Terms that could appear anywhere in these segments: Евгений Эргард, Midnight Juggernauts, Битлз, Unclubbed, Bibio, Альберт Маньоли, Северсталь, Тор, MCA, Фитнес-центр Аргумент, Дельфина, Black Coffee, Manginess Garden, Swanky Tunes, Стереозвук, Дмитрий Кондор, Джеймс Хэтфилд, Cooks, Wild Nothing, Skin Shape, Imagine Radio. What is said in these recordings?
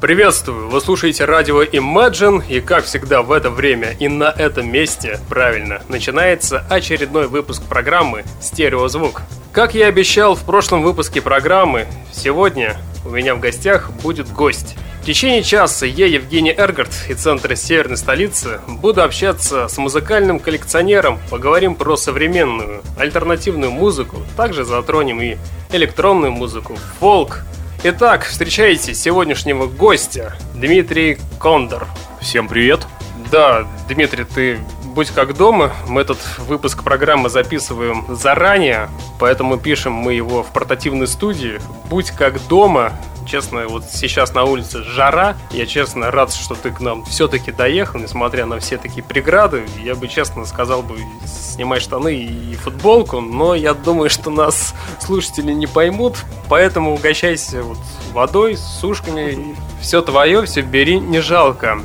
Приветствую! Вы слушаете радио Imagine, и как всегда в это время и на этом месте, правильно, начинается очередной выпуск программы «Стереозвук». Как я и обещал в прошлом выпуске программы, сегодня у меня в гостях будет гость. В течение часа я, Евгений Эргард, из центра Северной столицы, буду общаться с музыкальным коллекционером, поговорим про современную, альтернативную музыку, также затронем и электронную музыку, фолк. Итак, встречайте сегодняшнего гостя, Дмитрий Кондор. Всем привет. Да, Дмитрий, ты будь как дома. Мы этот выпуск программы записываем заранее, поэтому пишем мы его в портативной студии. Будь как дома. Честно, вот сейчас на улице жара. Я честно рад, что ты к нам все-таки доехал, несмотря на все такие преграды. Я бы честно сказал бы, снимай штаны и футболку, но я думаю, что нас слушатели не поймут. Поэтому угощайся вот водой, сушками. Все твое, все бери, не жалко.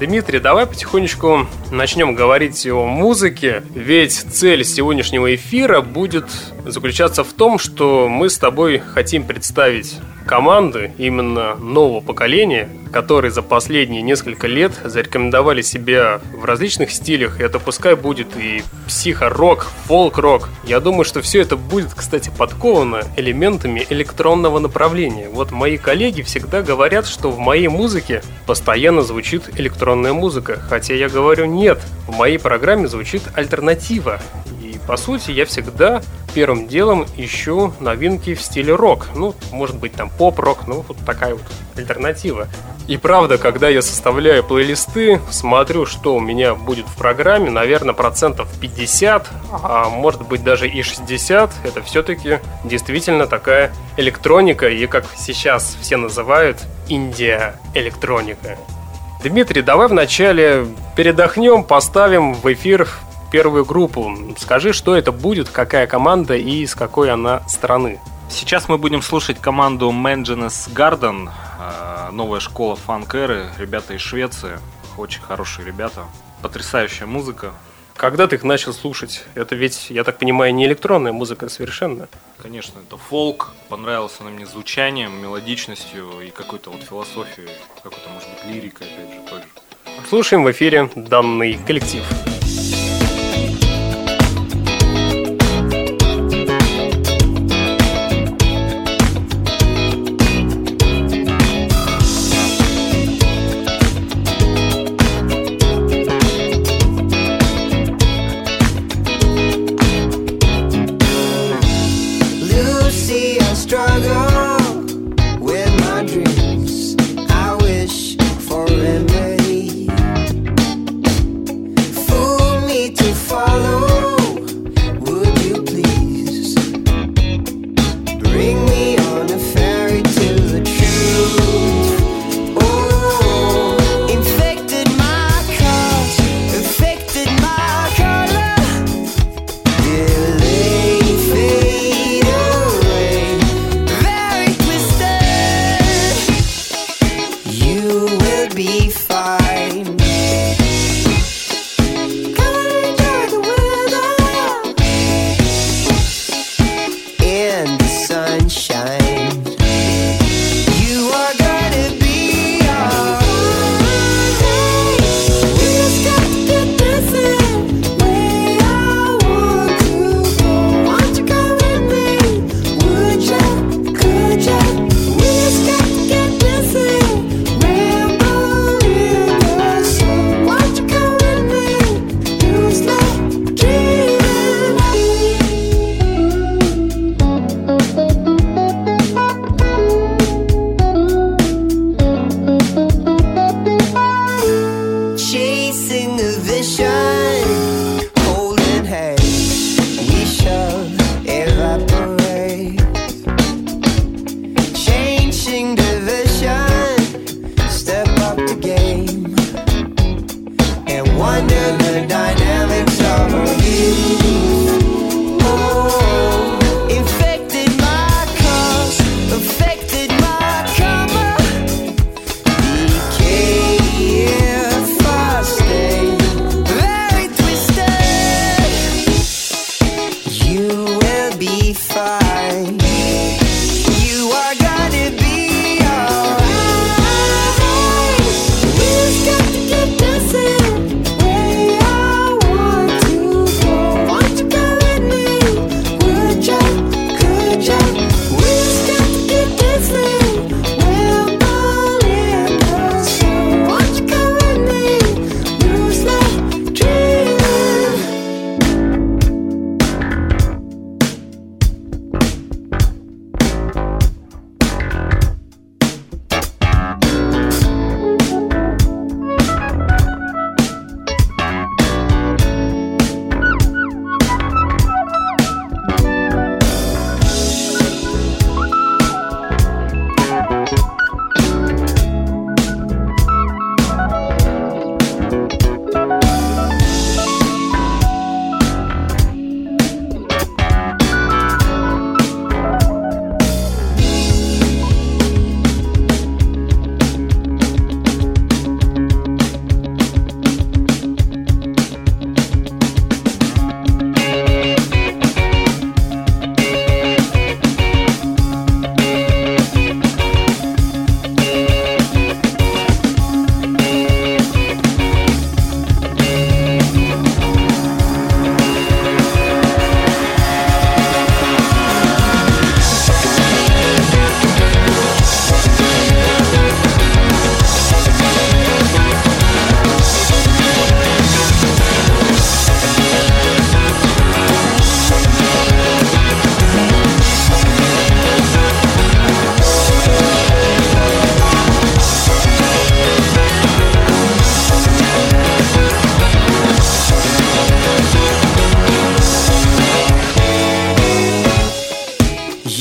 Дмитрий, давай потихонечку начнем говорить о музыке. Ведь цель сегодняшнего эфира будет заключаться в том, что мы с тобой хотим представить команды именно нового поколения, которые за последние несколько лет зарекомендовали себя в различных стилях. Это пускай будет и психо-рок, фолк-рок. Я думаю, что все это будет, кстати, подковано элементами электронного направления. Вот мои коллеги всегда говорят, что в моей музыке постоянно звучит электронная музыка. Хотя я говорю, нет, в моей программе звучит альтернатива. И, по сути, я всегда первым делом ищу новинки в стиле рок. Ну, может быть, там поп-рок, ну, вот такая вот альтернатива. И правда, когда я составляю плейлисты, смотрю, что у меня будет в программе, наверное, 50%, а может быть даже и 60%. Это все-таки действительно такая электроника, и как сейчас все называют, инди-электроника. Дмитрий, давай вначале передохнем, поставим в эфир первую группу. Скажи, что это будет, какая команда и из какой она страны. Сейчас мы будем слушать команду Manginess Garden, новая школа фанк-эры, ребята из Швеции, очень хорошие ребята, потрясающая музыка. Когда ты их начал слушать? Это ведь, я так понимаю, не электронная музыка совершенно. Конечно, это фолк. Понравилось она мне звучанием, мелодичностью и какой-то вот философией, какой-то, может быть, лирикой, опять же, тоже. Слушаем в эфире данный коллектив.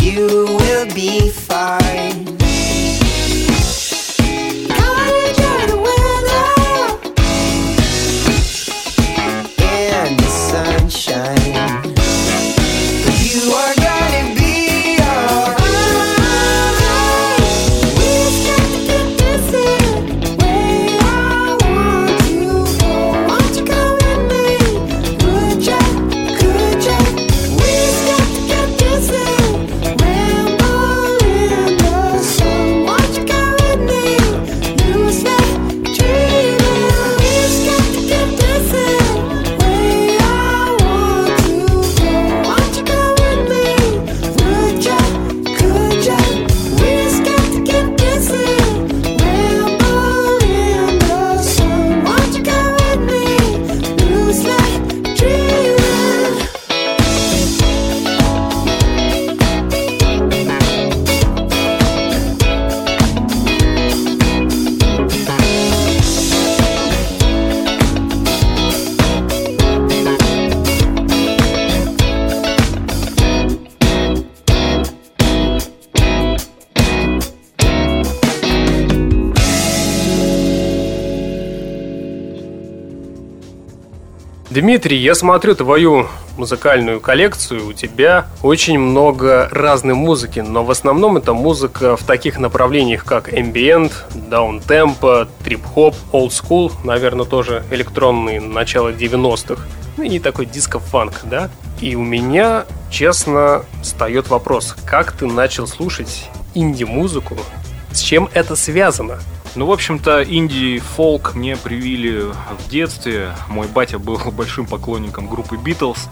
you will be fine. Come and enjoy the weather and the sunshine. You are gonna be alright. We've got to get this in where I want you. Won't you come with me? Could ya, could ya? We've got to get this in ramble in the sun. Won't you come with me? Lose that dreaming. We've got to get this in where I want you. Won't you come with me? Дмитрий, я смотрю твою музыкальную коллекцию, у тебя очень много разной музыки, но в основном это музыка в таких направлениях, как ambient, даунтемпо, трип-хоп, олдскул, наверное, тоже электронные, начало 90-х, ну и такой диско-фанк, да? И у меня, честно, встает вопрос, как ты начал слушать инди-музыку, с чем это связано? Ну, в общем-то, инди-фолк мне привили в детстве. Мой батя был большим поклонником группы Битлз.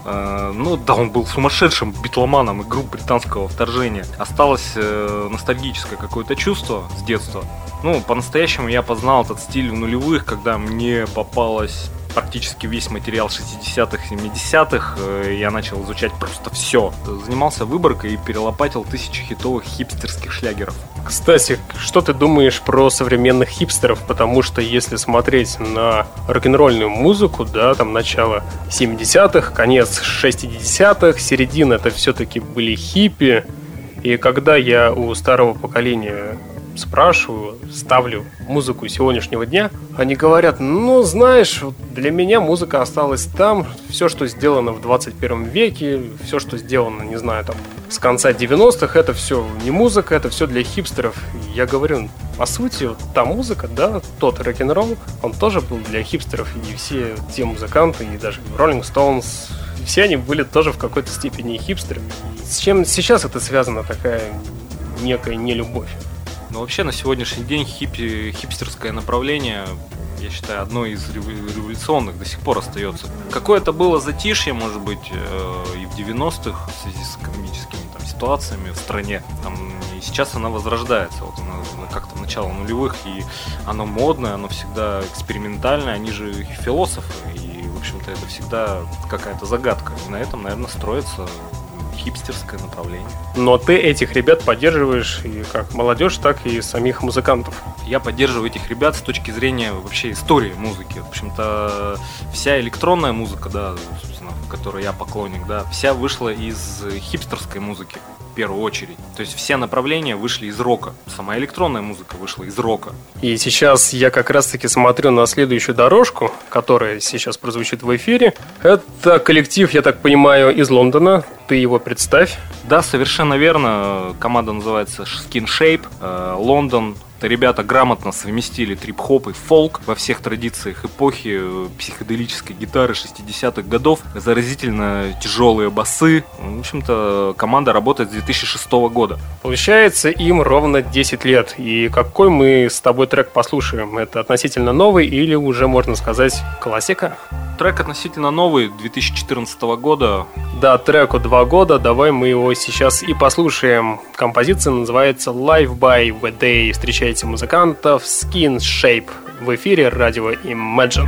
Ну, да, он был сумасшедшим битломаном и групп британского вторжения. Осталось ностальгическое какое-то чувство с детства. Ну, по-настоящему я познал этот стиль в нулевых, когда мне попалось практически весь материал 60-х, 70-х. Я начал изучать просто все. Занимался выборкой и перелопатил тысячи хитовых хипстерских шлягеров. Кстати, что ты думаешь про современных хипстеров? Потому что если смотреть на рок-н-ролльную музыку, да, там начало 70-х, конец 60-х, середина, это все-таки были хиппи. И когда я у старого поколения спрашиваю, ставлю музыку сегодняшнего дня, они говорят, ну, знаешь, для меня музыка осталась там, все, что сделано в 21 веке, все, что сделано, не знаю, там, с конца 90-х, это все не музыка, это все для хипстеров. Я говорю, по сути, вот та музыка, да, тот рок-н-ролл, он тоже был для хипстеров, и все те музыканты, и даже Rolling Stones, все они были тоже в какой-то степени хипстерами. С чем сейчас это связано, такая некая нелюбовь? Но вообще на сегодняшний день хипстерское направление, я считаю, одно из революционных до сих пор остается. Какое-то было затишье, может быть, и в 90-х в связи с экономическими там ситуациями в стране. Там, и сейчас она возрождается. Вот она как-то начало нулевых, и оно модное, оно всегда экспериментальное, они же философы, и, в общем-то, это всегда какая-то загадка. И на этом, наверное, строится хипстерское направление. Но ты этих ребят поддерживаешь и как молодежь, так и самих музыкантов. Я поддерживаю этих ребят с точки зрения вообще истории музыки. В общем-то, вся электронная музыка, да, собственно, которой я поклонник, да, вся вышла из хипстерской музыки в первую очередь. То есть все направления вышли из рока. Сама электронная музыка вышла из рока. И сейчас я как раз-таки смотрю на следующую дорожку, которая сейчас прозвучит в эфире. Это коллектив, я так понимаю, из Лондона. Ты его представь. Да, совершенно верно. Команда называется Skin Shape, Лондон. Ребята грамотно совместили трип-хоп и фолк во всех традициях эпохи психоделической гитары 60-х годов, заразительно тяжелые басы. В общем-то, команда работает с 2006 года. Получается, им ровно 10 лет. И какой мы с тобой трек послушаем? Это относительно новый или уже, можно сказать, классика? Трек относительно новый, 2014 года. Да, треку 2 года, давай мы его сейчас и послушаем. Композиция называется «Live by the Day». Встречайте музыкантов Skin Shape в эфире радио Imagine.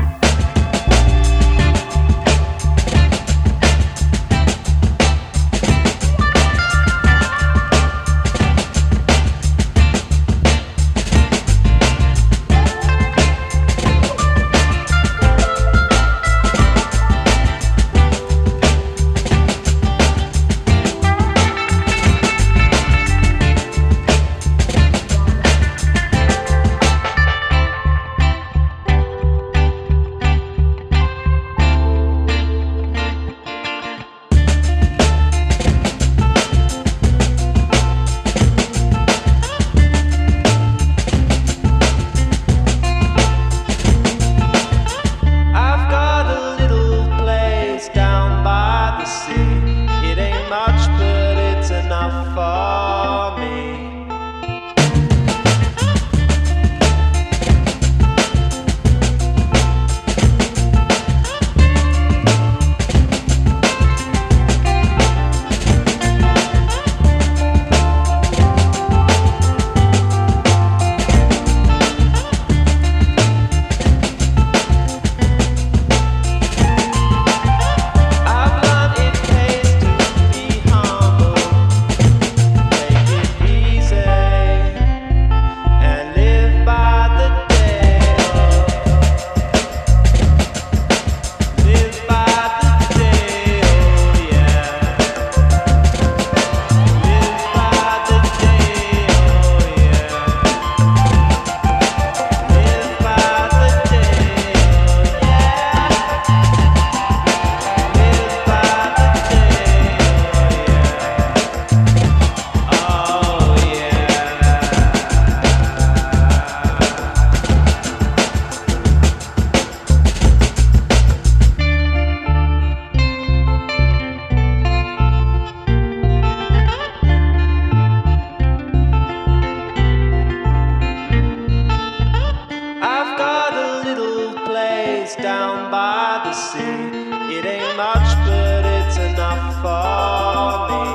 much, but it's enough for me.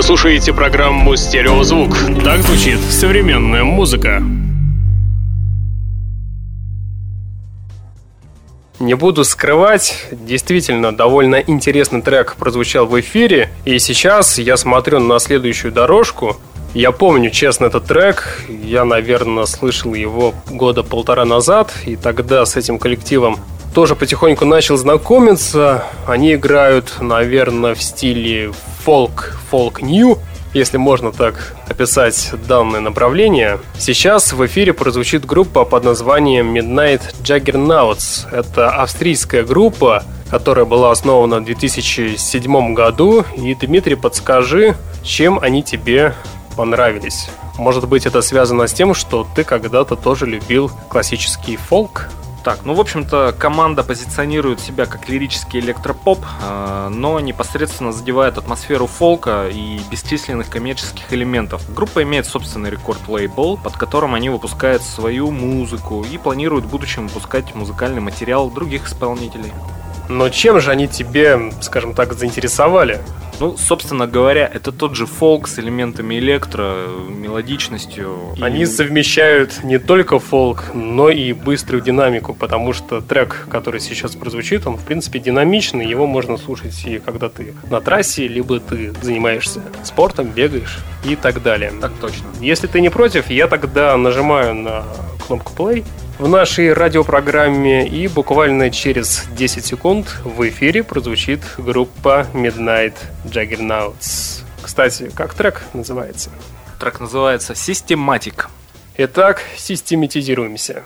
Слушаете программу «Стереозвук». Так звучит современная музыка. Не буду скрывать, действительно довольно интересный трек прозвучал в эфире. И сейчас я смотрю на следующую дорожку. Я помню, честно, этот трек. Я, наверное, слышал его 1.5 года назад. И тогда с этим коллективом тоже потихоньку начал знакомиться. Они играют, наверное, в стиле фолк-нью, если можно так описать данное направление. Сейчас в эфире прозвучит группа под названием Midnight Juggernauts. Это австрийская группа, которая была основана в 2007 году. И, Дмитрий, подскажи, чем они тебе понравились? Может быть, это связано с тем, что ты когда-то тоже любил классический фолк? Так, ну, в общем-то, команда позиционирует себя как лирический электропоп, но непосредственно задевает атмосферу фолка и бесчисленных коммерческих элементов. Группа имеет собственный рекорд-лейбл, под которым они выпускают свою музыку и планируют в будущем выпускать музыкальный материал других исполнителей. Но чем же они тебе, скажем так, заинтересовали? Ну, собственно говоря, это тот же фолк с элементами электро, мелодичностью. Они совмещают не только фолк, но и быструю динамику, потому что трек, который сейчас прозвучит, он, в принципе, динамичный. Его можно слушать и когда ты на трассе, либо ты занимаешься спортом, бегаешь и так далее. Так точно. Если ты не против, я тогда нажимаю на кнопку play в нашей радиопрограмме, и буквально через 10 секунд в эфире прозвучит группа Midnight Juggernauts. Кстати, как трек называется? Трек называется «Systematic». Итак, систематизируемся.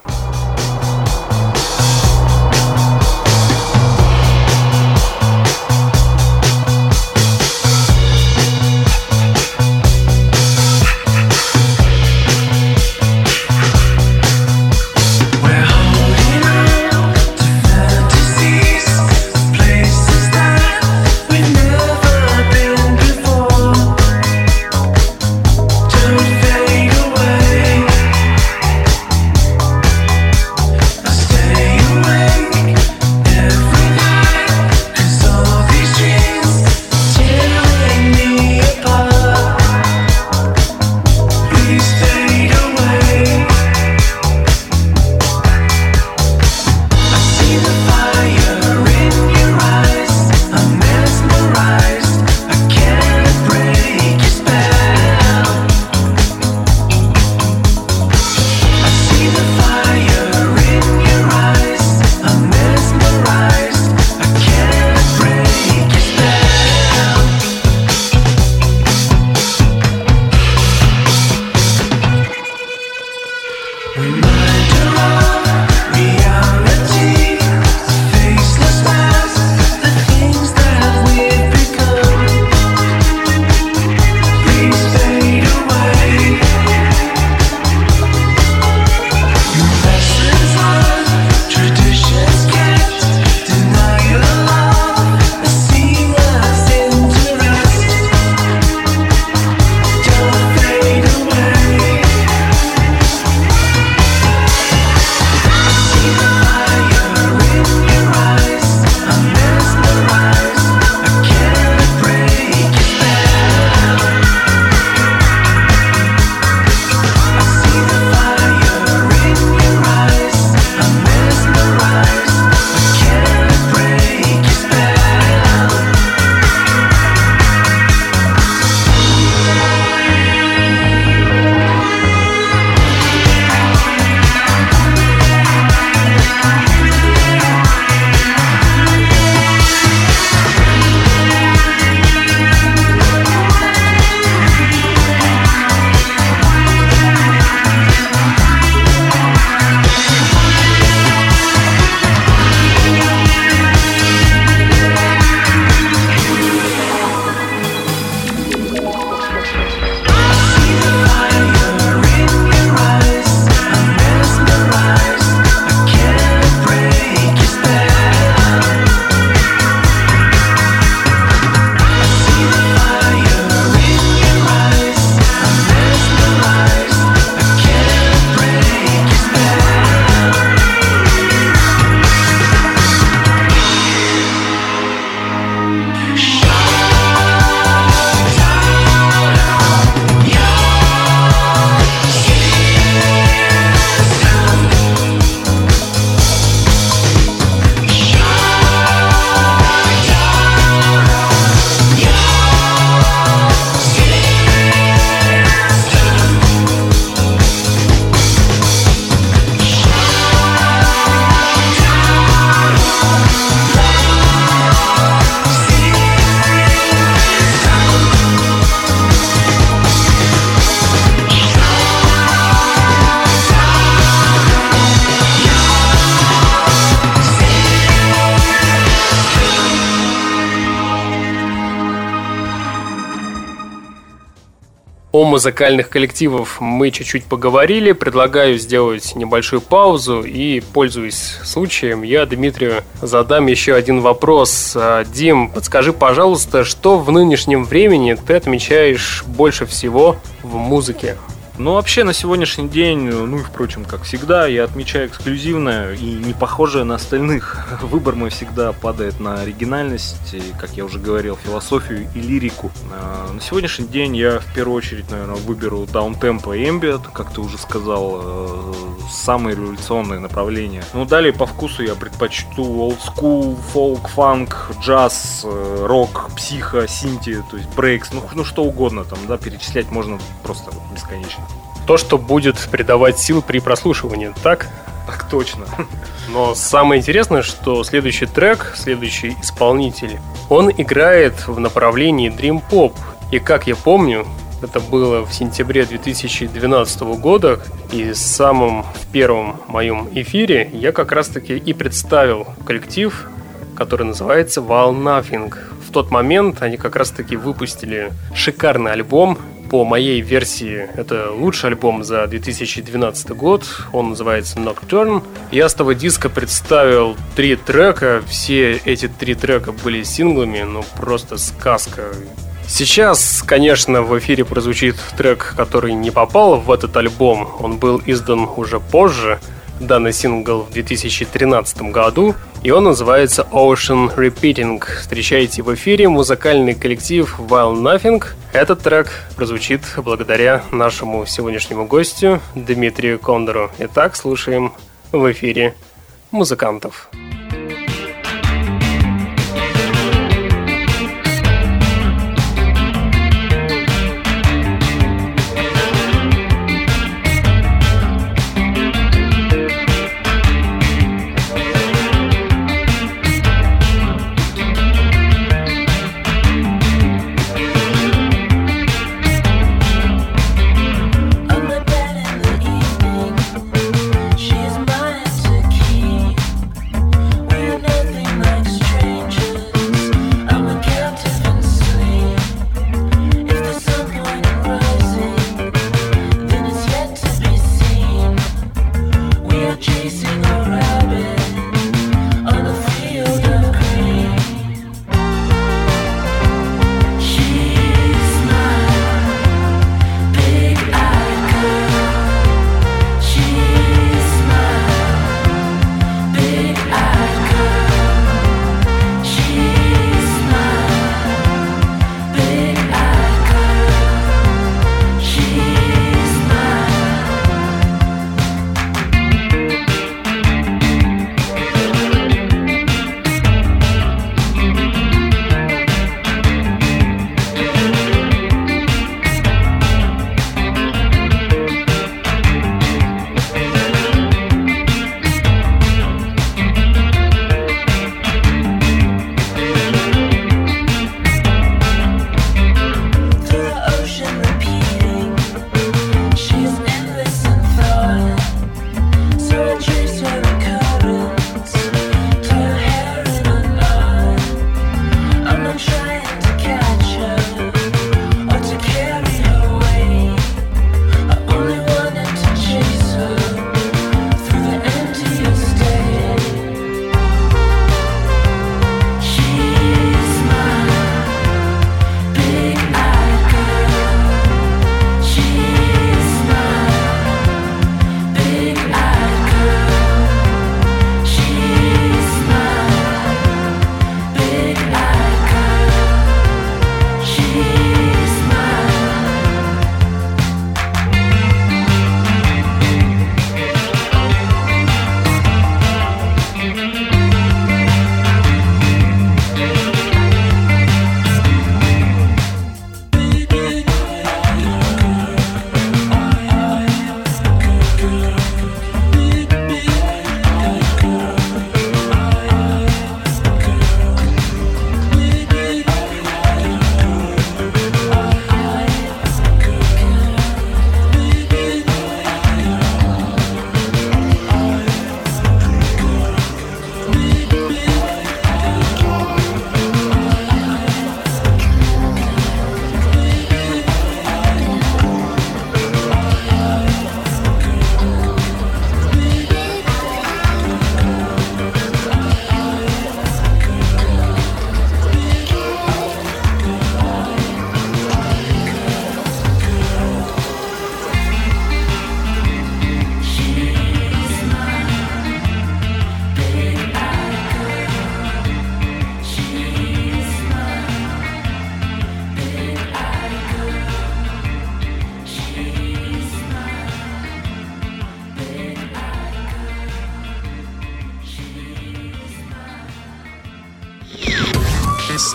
О музыкальных коллективах мы чуть-чуть поговорили. Предлагаю сделать небольшую паузу. И, пользуясь случаем, я Дмитрию задам еще один вопрос. Дим, подскажи, пожалуйста, что в нынешнем времени ты отмечаешь больше всего в музыке? Ну, вообще, на сегодняшний день, ну и, впрочем, как всегда, я отмечаю эксклюзивное и не похожее на остальных. Выбор мой всегда падает на оригинальность, и, как я уже говорил, философию и лирику. На сегодняшний день я, в первую очередь, наверное, выберу даунтемпо и эмбиент, как ты уже сказал, самые революционные направления. Ну, далее, по вкусу, я предпочту олдскул, фолк, фанк, джаз, рок, психо, синти, то есть брейкс, ну что угодно там, да, перечислять можно просто бесконечно. То, что будет придавать сил при прослушивании, так? Так точно. Но самое интересное, что следующий трек, следующий исполнитель, он играет в направлении Dream Pop. И как я помню, это было в сентябре 2012 года, и самым первым моем эфире я как раз-таки и представил коллектив, который называется Wild Nothing. В тот момент они как раз-таки выпустили шикарный альбом. По моей версии, это лучший альбом за 2012 год. Он называется Nocturne. Я с того диска представил 3 трека. Все эти 3 трека были синглами, но просто сказка. Сейчас, конечно, в эфире прозвучит трек, который не попал в этот альбом. Он был издан уже позже, данный сингл в 2013 году. И он называется Ocean Repeating. Встречайте в эфире музыкальный коллектив Wild Nothing. Этот трек прозвучит благодаря нашему сегодняшнему гостю Дмитрию Кондору. Итак, слушаем в эфире музыкантов.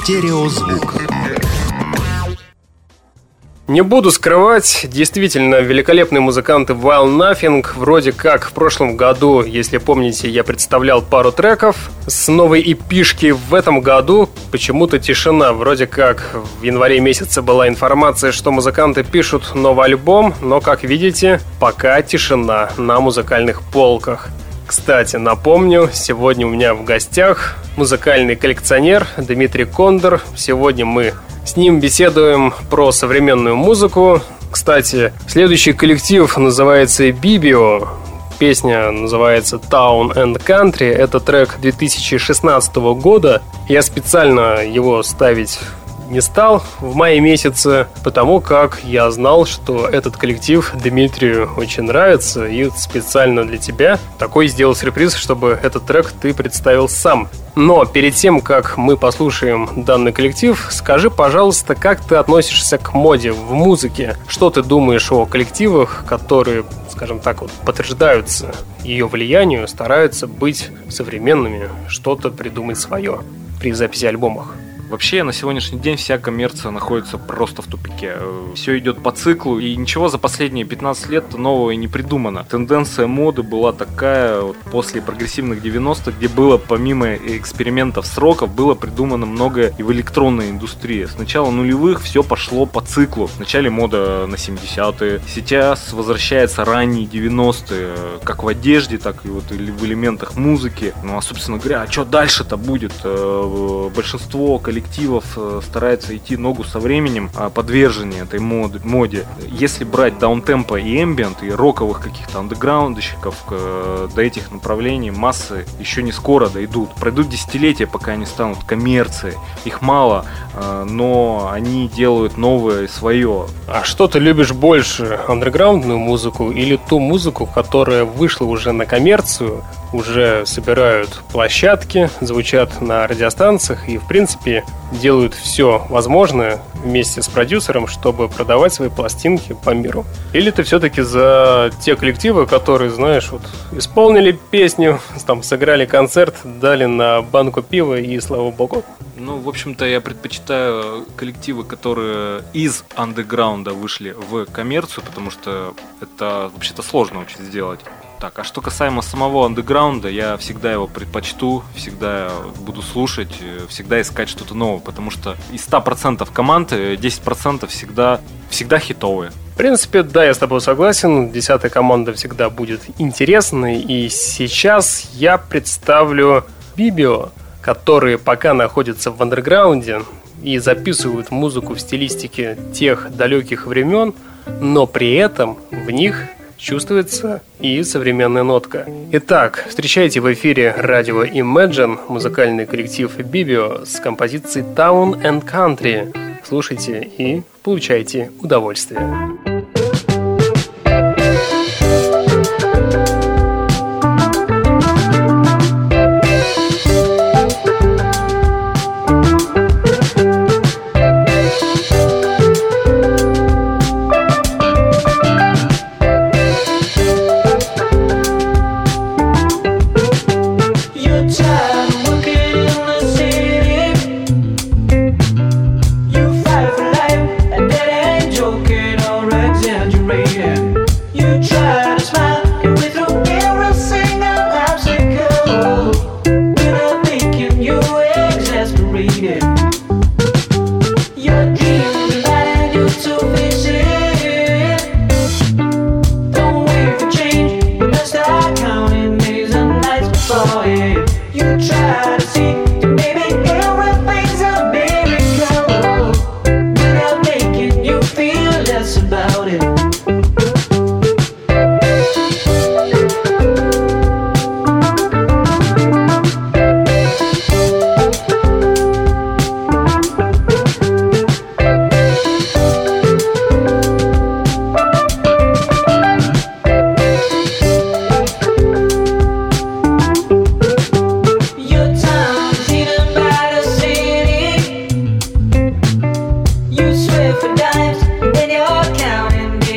Стереозвук. Не буду скрывать, действительно великолепные музыканты Wild Nothing. Вроде как в прошлом году, если помните, я представлял пару треков с новой эпишки. В этом году почему-то тишина. Вроде как в январе месяце была информация, что музыканты пишут новый альбом, но, как видите, пока тишина на музыкальных полках. Кстати, напомню, сегодня у меня в гостях музыкальный коллекционер Дмитрий Кондор. Сегодня мы с ним беседуем про современную музыку. Кстати, следующий коллектив называется Bibio. Песня называется Town and Country. Это трек 2016 года. Я специально его ставить не стал в мае месяце, потому как я знал, что этот коллектив Дмитрию очень нравится, и специально для тебя такой сделал сюрприз, чтобы этот трек ты представил сам. Но перед тем, как мы послушаем данный коллектив, скажи, пожалуйста, как ты относишься к моде в музыке? Что ты думаешь о коллективах, которые, скажем так, вот, подтверждаются ее влиянию, стараются быть современными, что-то придумать свое при записи альбомах? Вообще, на сегодняшний день вся коммерция находится просто в тупике. Все идет по циклу, и ничего за последние 15 лет нового и не придумано. Тенденция моды была такая вот после прогрессивных 90-х, где было, помимо экспериментов сроков, было придумано многое и в электронной индустрии. С начала нулевых все пошло по циклу. Вначале мода на 70-е, сейчас возвращается ранние 90-е, как в одежде, так и вот в элементах музыки. Ну а, собственно говоря, а что дальше-то будет? Большинство коллективов стараются идти ногу со временем, подвержены этой моде. Если брать даунтемпо и эмбиент, и роковых каких-то андеграундщиков, до этих направлений массы еще не скоро дойдут. Пройдут десятилетия, пока они станут коммерцией. Их мало, но они делают новое свое. А что ты любишь больше? Андеграундную музыку или ту музыку, которая вышла уже на коммерцию, уже собирают площадки, звучат на радиостанциях и, в принципе, делают все возможное вместе с продюсером, чтобы продавать свои пластинки по миру? Или ты все-таки за те коллективы, которые, знаешь, вот исполнили песню, там сыграли концерт, дали на банку пива и слава богу? Ну, в общем-то, я предпочитаю коллективы, которые из андеграунда вышли в коммерцию, потому что это вообще-то сложно очень сделать. Так, а что касаемо самого андеграунда, я всегда его предпочту, всегда буду слушать, всегда искать что-то новое, потому что из 100% команд 10% всегда хитовые. В принципе, да, я с тобой согласен. 10-я команда всегда будет интересной. И сейчас я представлю Bibio, которые пока находятся в андерграунде и записывают музыку в стилистике тех далеких времен, но при этом в них чувствуется и современная нотка. Итак, встречайте в эфире радио Imagine музыкальный коллектив Bibio с композицией Town and Country. Слушайте и получайте удовольствие. You're swift for dimes, and you're counting me.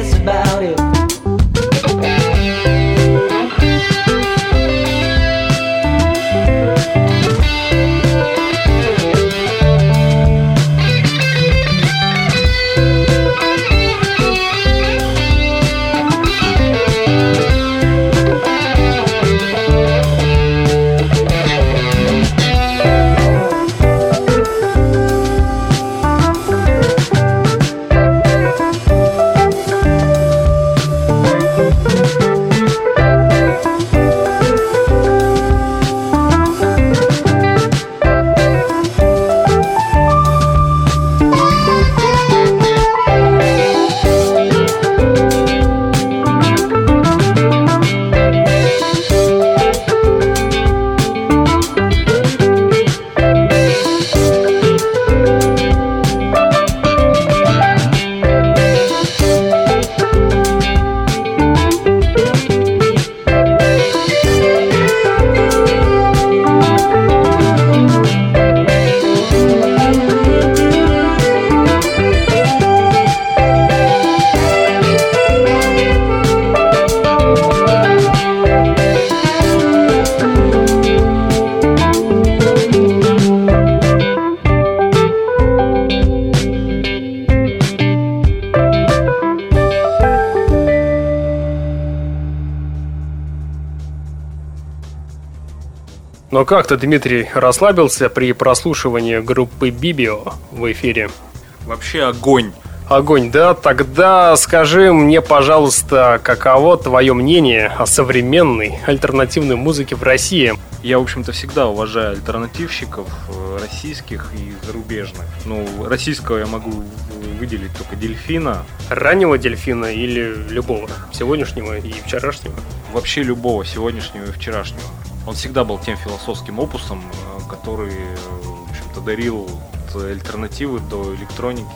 ass about it. Но как-то Дмитрий расслабился при прослушивании группы Bibio в эфире. Вообще огонь. Огонь, да? Тогда скажи мне, пожалуйста, каково твое мнение о современной альтернативной музыке в России? Я, в общем-то, всегда уважаю альтернативщиков российских и зарубежных. Ну, российского я могу выделить только Дельфина. Раннего Дельфина или любого? Сегодняшнего и вчерашнего? Вообще любого, сегодняшнего и вчерашнего. Он всегда был тем философским опусом, который, в общем-то, дарил альтернативы до электроники,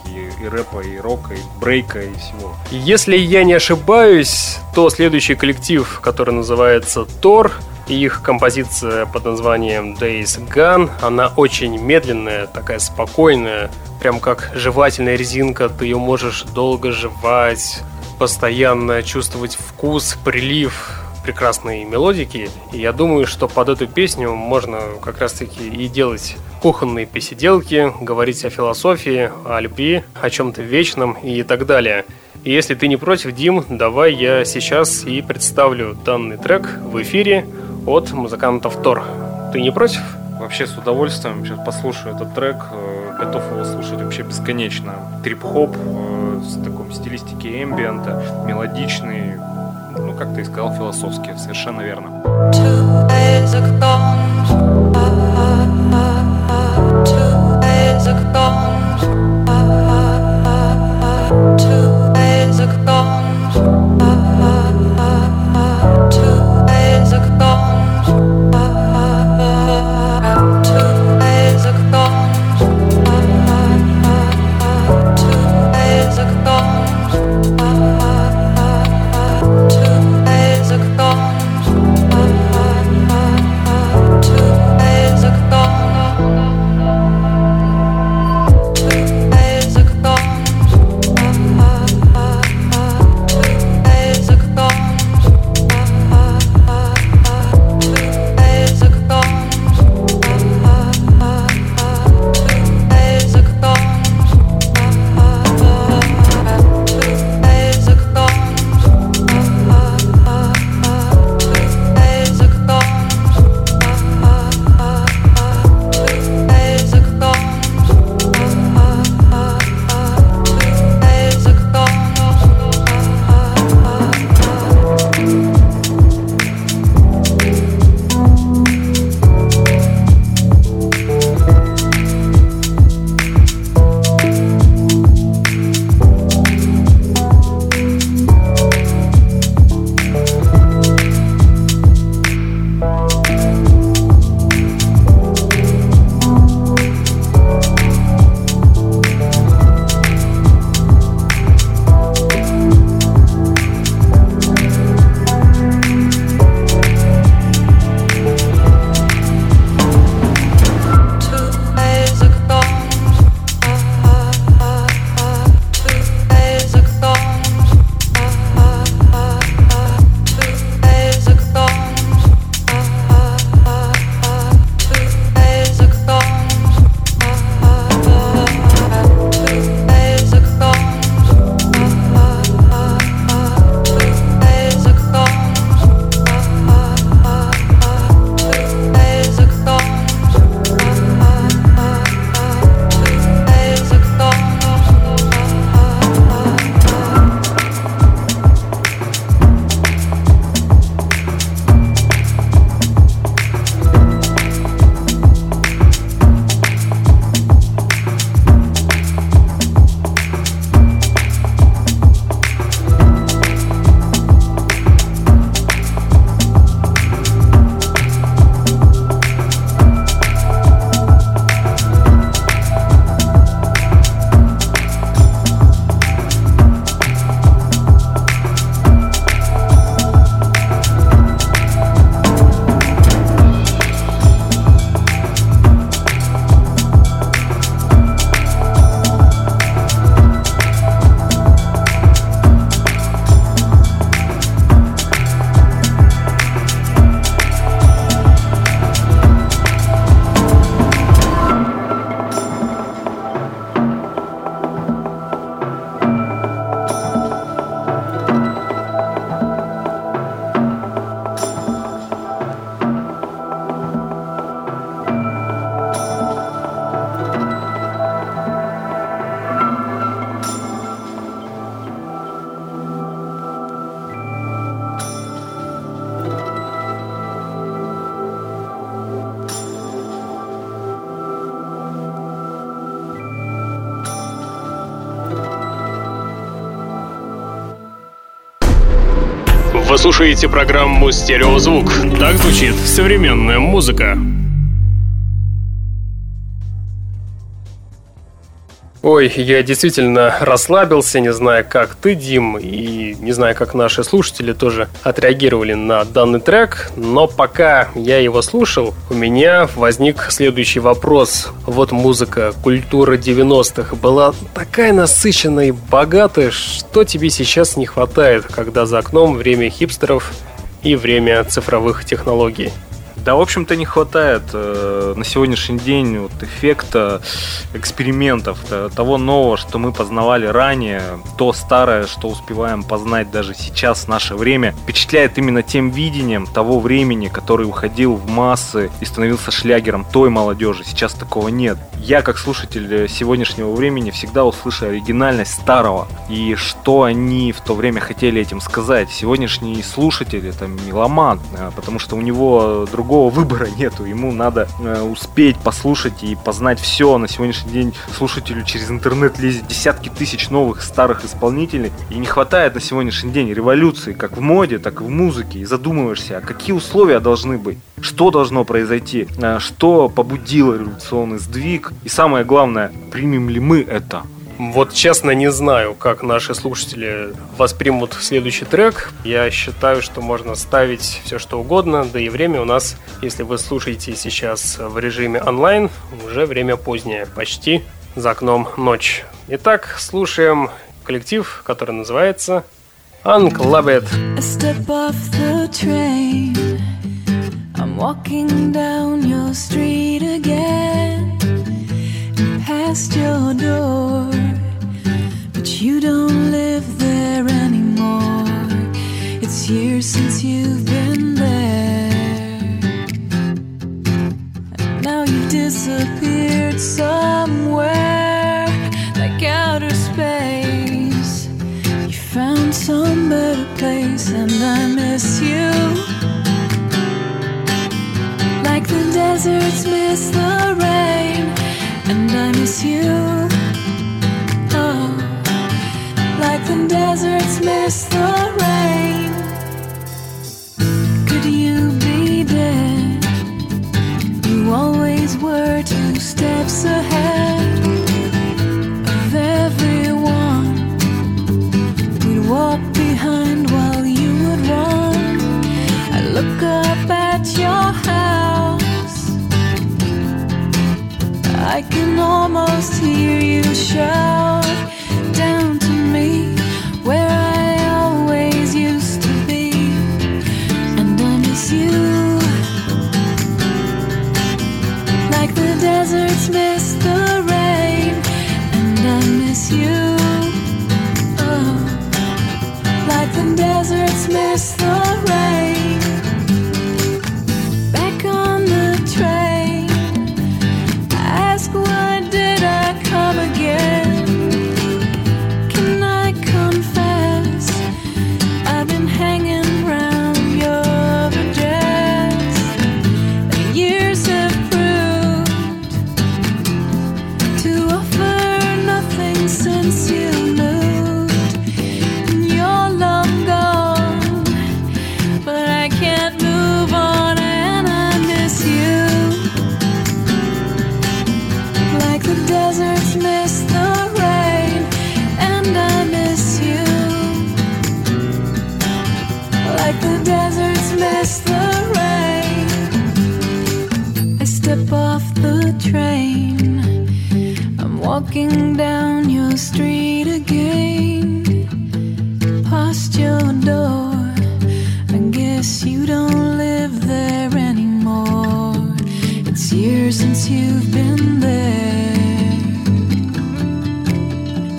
и рэпа, и рока, и брейка, и всего. Если я не ошибаюсь, то следующий коллектив, который называется Тор, и их композиция под названием Days Gone, она очень медленная, такая спокойная, прям как жевательная резинка, ты ее можешь долго жевать, постоянно чувствовать вкус, прилив прекрасные мелодики, и я думаю, что под эту песню можно как раз-таки и делать кухонные посиделки, говорить о философии, о любви, о чем-то вечном и так далее. И если ты не против, Дим, давай я сейчас и представлю данный трек в эфире от музыкантов Тор. Ты не против? Вообще с удовольствием сейчас послушаю этот трек, готов его слушать вообще бесконечно. Трип-хоп с таком стилистике эмбиента, мелодичный, ну, как ты и сказал, философски, совершенно верно. Вы слушаете программу «Стереозвук». Так звучит современная музыка. Ой, я действительно расслабился, не знаю, как ты, Дим, и не знаю, как наши слушатели тоже отреагировали на данный трек, но пока я его слушал, у меня возник следующий вопрос. Вот музыка, культура 90-х была такая насыщенная и богатая, что тебе сейчас не хватает, когда за окном время хипстеров и время цифровых технологий? Да, в общем-то, не хватает на сегодняшний день вот эффекта экспериментов, того нового, что мы познавали ранее, то старое, что успеваем познать даже сейчас, в наше время. Впечатляет именно тем видением того времени, который уходил в массы и становился шлягером той молодежи. Сейчас такого нет. Я, как слушатель сегодняшнего времени, всегда услышу оригинальность старого и что они в то время хотели этим сказать. Сегодняшний слушатель — это меломан, потому что у него другой выбора нету, ему надо успеть послушать и познать все. На сегодняшний день слушателю через интернет лезет десятки тысяч новых старых исполнителей, и не хватает на сегодняшний день революции, как в моде, так и в музыке, и задумываешься, а какие условия должны быть, что должно произойти, что побудило революционный сдвиг, и самое главное, примем ли мы это. Вот честно не знаю, как наши слушатели воспримут следующий трек. Я считаю, что можно ставить все что угодно, да и время у нас, если вы слушаете сейчас в режиме онлайн, уже время позднее, почти за окном ночь. Итак, слушаем коллектив, который называется Unclubbed. Past your door, but you don't live there anymore. It's years since you've been there, and now you've disappeared somewhere, like outer space. You found some better place, and I miss you, like the deserts miss the rain. And I miss you, oh, like the deserts miss the rain. Could you be dead? You always were 2 steps ahead of everyone. We'd walk behind while you would run. I look up at your house, I can almost hear you shout down to me, where I always used to be, and I miss you, like the deserts miss the rain, and I miss you, oh, like the deserts miss the rain, back on the trail. Walking down your street again, past your door, I guess you don't live there anymore. It's years since you've been there,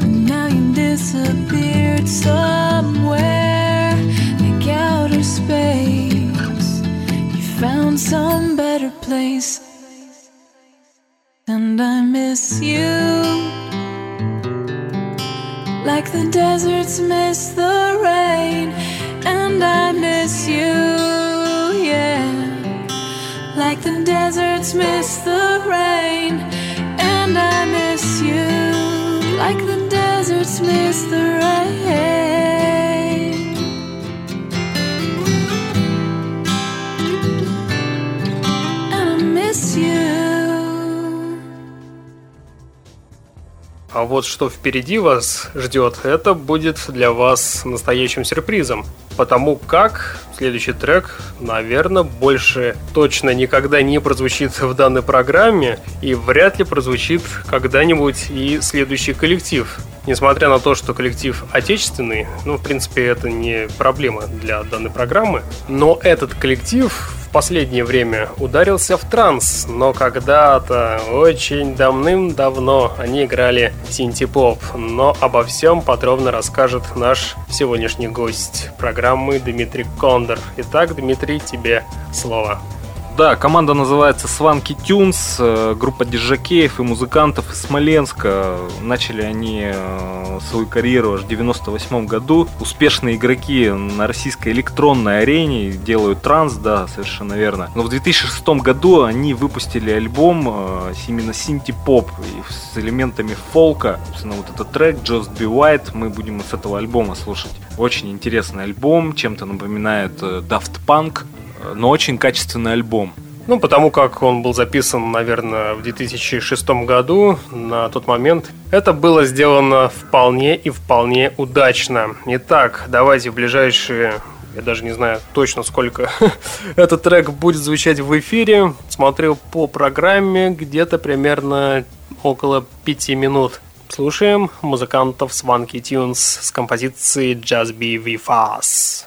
and now you disappeared somewhere, like outer space. You found some better place, and I miss you, like the deserts miss the rain, and I miss you, yeah, like the deserts miss the rain, and I miss you, like the deserts miss the rain. А вот что впереди вас ждет, это будет для вас настоящим сюрпризом. Потому как следующий трек, наверное, больше точно никогда не прозвучит в данной программе и вряд ли прозвучит когда-нибудь и следующий коллектив. Несмотря на то, что коллектив отечественный, ну, в принципе, это не проблема для данной программы, но этот коллектив в последнее время ударился в транс, но когда-то, очень давным-давно, они играли синти-поп, но обо всем подробно расскажет наш сегодняшний гость программы Дмитрий Кондор. Итак, Дмитрий, тебе слово. Да, команда называется Swanky Tunes, группа диджакеев и музыкантов из Смоленска. Начали они свою карьеру аж в 98 году. Успешные игроки на российской электронной арене делают транс, да, совершенно верно. Но в 2006 году они выпустили альбом именно синти-поп с элементами фолка. Собственно, вот этот трек Just Be White мы будем с этого альбома слушать. Очень интересный альбом, чем-то напоминает Daft Punk. Но очень качественный альбом. Ну, потому как он был записан, наверное, в 2006 году, на тот момент. Это было сделано вполне и вполне удачно. Итак, давайте в ближайшие, я даже не знаю точно сколько, этот трек будет звучать в эфире. Смотрел по программе где-то примерно около 5 минут. Слушаем музыкантов Swanky Tunes с композицией Just Be With Us.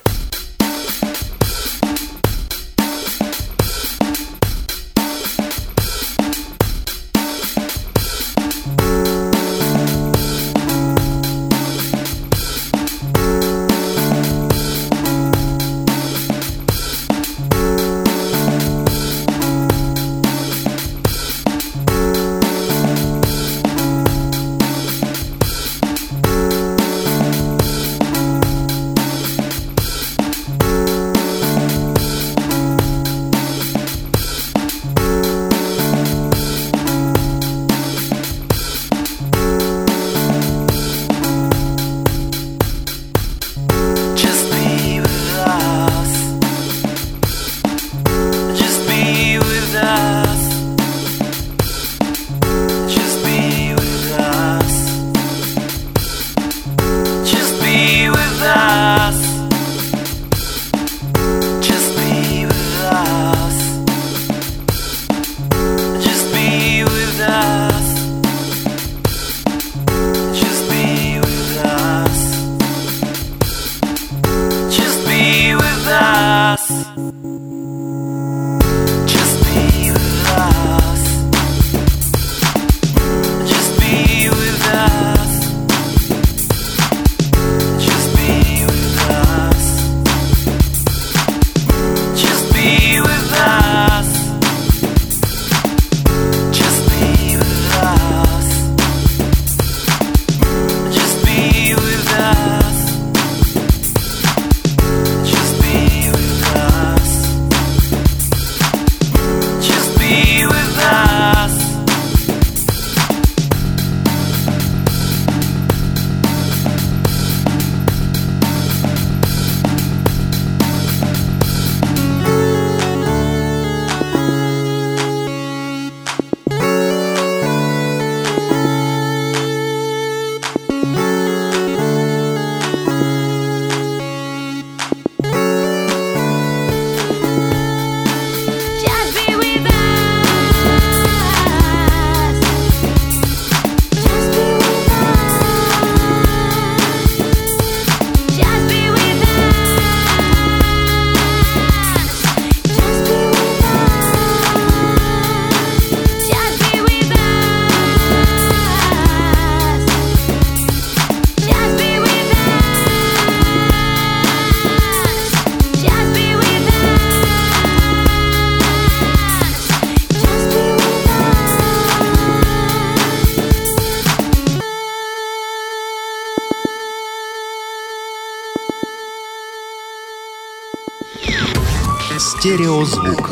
Стереозвук.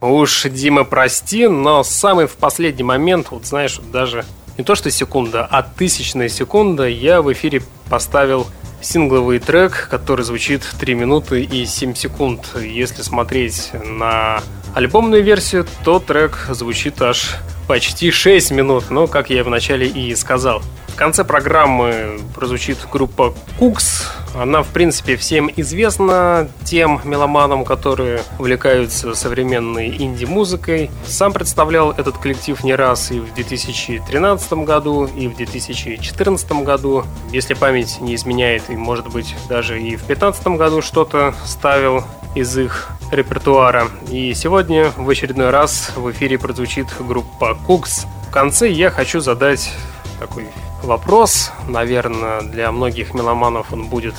Уж, Дима, прости, но самый в последний момент, вот знаешь, даже не то что секунда, а тысячная секунда, я в эфире поставил сингловый трек, который звучит 3 минуты и 7 секунд. Если смотреть на альбомную версию, то трек звучит аж почти 6 минут, но, как я вначале и сказал. В конце программы прозвучит группа Cooks. Она, в принципе, всем известна, тем меломанам, которые увлекаются современной инди-музыкой. Сам представлял этот коллектив не раз и в 2013 году, и в 2014 году. Если память не изменяет, и, может быть, даже и в 2015 году что-то ставил из их репертуара. И сегодня в очередной раз в эфире прозвучит группа Cooks. В конце я хочу задать такой вопрос, наверное, для многих меломанов он будет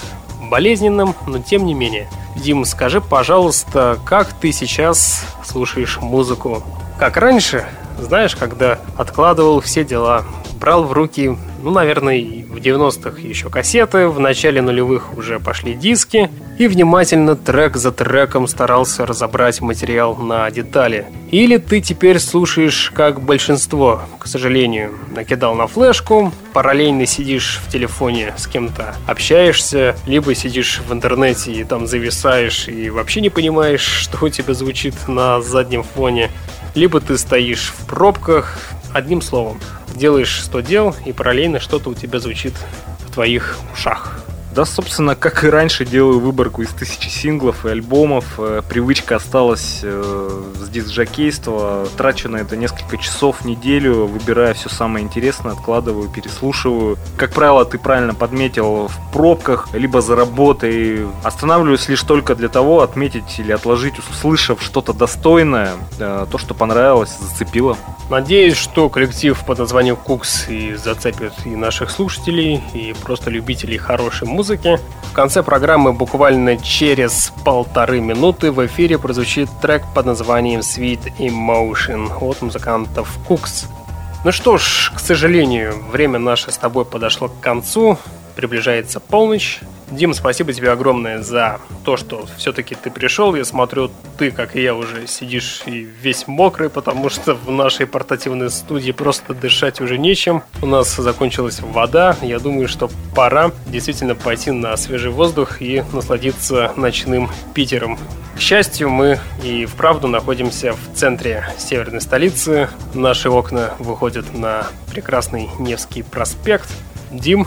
болезненным, но тем не менее. Дим, скажи, пожалуйста, как ты сейчас слушаешь музыку? Как раньше, знаешь, когда откладывал все дела, брал в руки, ну, наверное, в 90-х еще кассеты, в начале нулевых уже пошли диски, и внимательно трек за треком старался разобрать материал на детали. Или ты теперь слушаешь, как большинство, к сожалению, накидал на флешку, параллельно сидишь в телефоне с кем-то, общаешься, либо сидишь в интернете и там зависаешь и вообще не понимаешь, что у тебя звучит на заднем фоне, либо ты стоишь в пробках, одним словом. Делаешь 100 дел, и параллельно что-то у тебя звучит в твоих ушах. Да, собственно, как и раньше, делаю выборку из 1000 синглов и альбомов. Привычка осталась с диск-жокейства. Трачу на это несколько часов в неделю, выбирая все самое интересное, откладываю, переслушиваю. Как правило, ты правильно подметил, в пробках, либо за работой. Останавливаюсь лишь только для того, отметить или отложить, услышав что-то достойное, то, что понравилось, зацепило. Надеюсь, что коллектив под названием Cooks и зацепит и наших слушателей, и просто любителей хорошей музыки. В конце программы буквально через 1,5 минуты в эфире прозвучит трек под названием Sweet Emotion от музыкантов Cooks. Ну что ж, к сожалению, время наше с тобой подошло к концу. Приближается полночь. Дим, спасибо тебе огромное за то, что все-таки ты пришел. Я смотрю, ты, как и я, уже сидишь и весь мокрый, потому что в нашей портативной студии просто дышать уже нечем. У нас закончилась вода. Я думаю, что пора действительно пойти на свежий воздух и насладиться ночным Питером. К счастью, мы и вправду находимся в центре северной столицы. Наши окна выходят на прекрасный Невский проспект. Дим,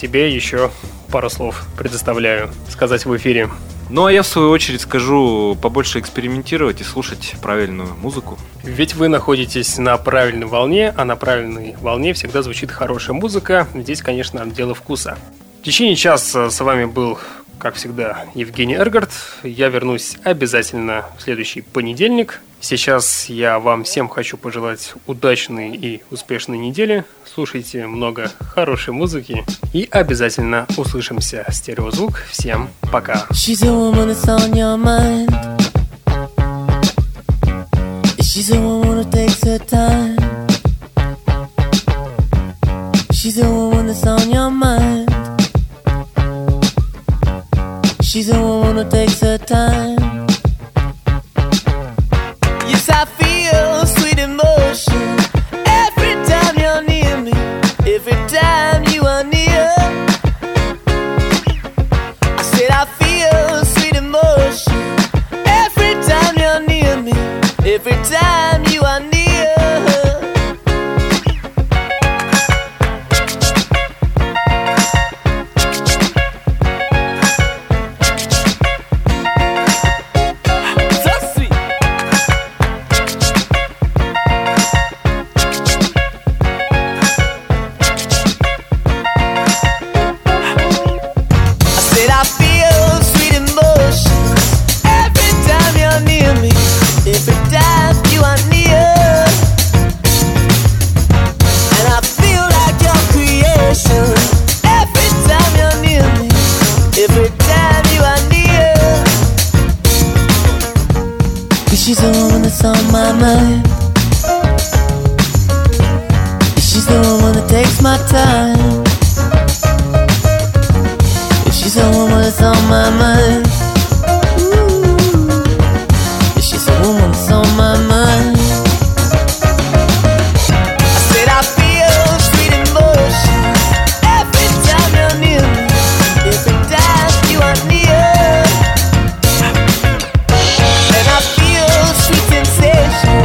тебе еще пару слов предоставляю сказать в эфире. Ну, а я, в свою очередь, скажу побольше экспериментировать и слушать правильную музыку. Ведь вы находитесь на правильной волне, а на правильной волне всегда звучит хорошая музыка. Здесь, конечно, дело вкуса. В течение часа с вами был, как всегда, Евгений Эргард. Я вернусь обязательно в следующий понедельник. Сейчас я вам всем хочу пожелать удачной и успешной недели. Слушайте много хорошей музыки и обязательно услышимся. Стереозвук. Всем пока. Yes, I feel sweet emotion every time you're near me, every time you are near. I said I feel sweet emotion every time you're near me, every time you are near. She's the woman that's on my mind. She's the woman that takes my time. She's the woman that's on my mind. Ooh. She's the woman that's on my mind. I said I feel sweet emotion every time you're near me, every time you are near. And I feel sensation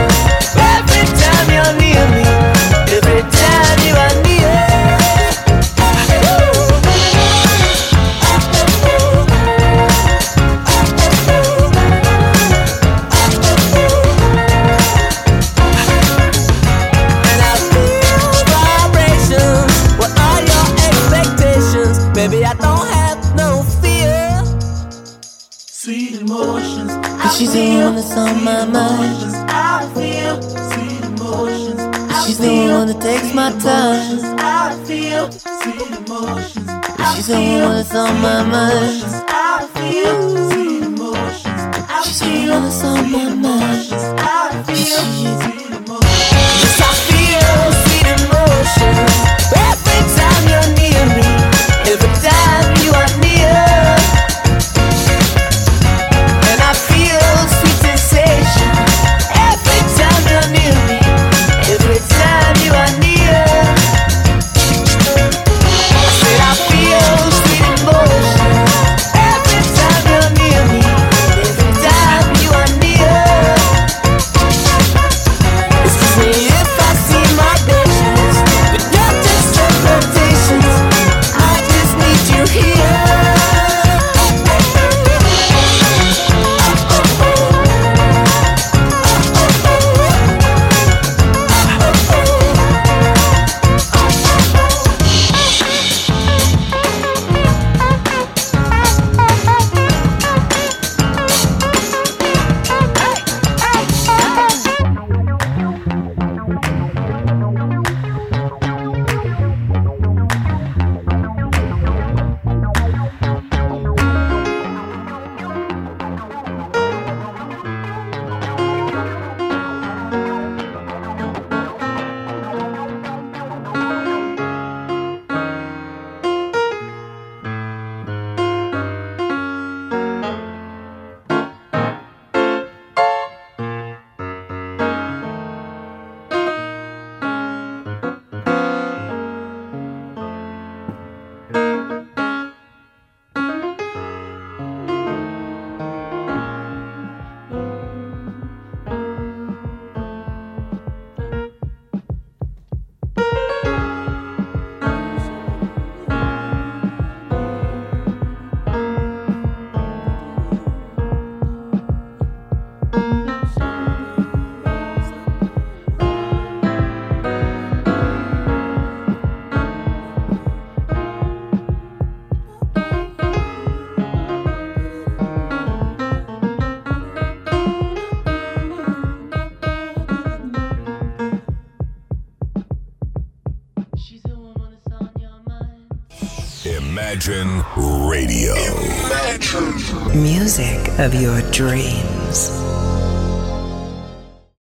every time you're near me. She's the one that's on my mind. She's the one that takes my time. She's the one that's on my mind. She's the one that's on my mind. Yes, I feel, see the emotions. Every time you're near me, every time you are near. Imagine Radio. Imagine. Music of your dreams.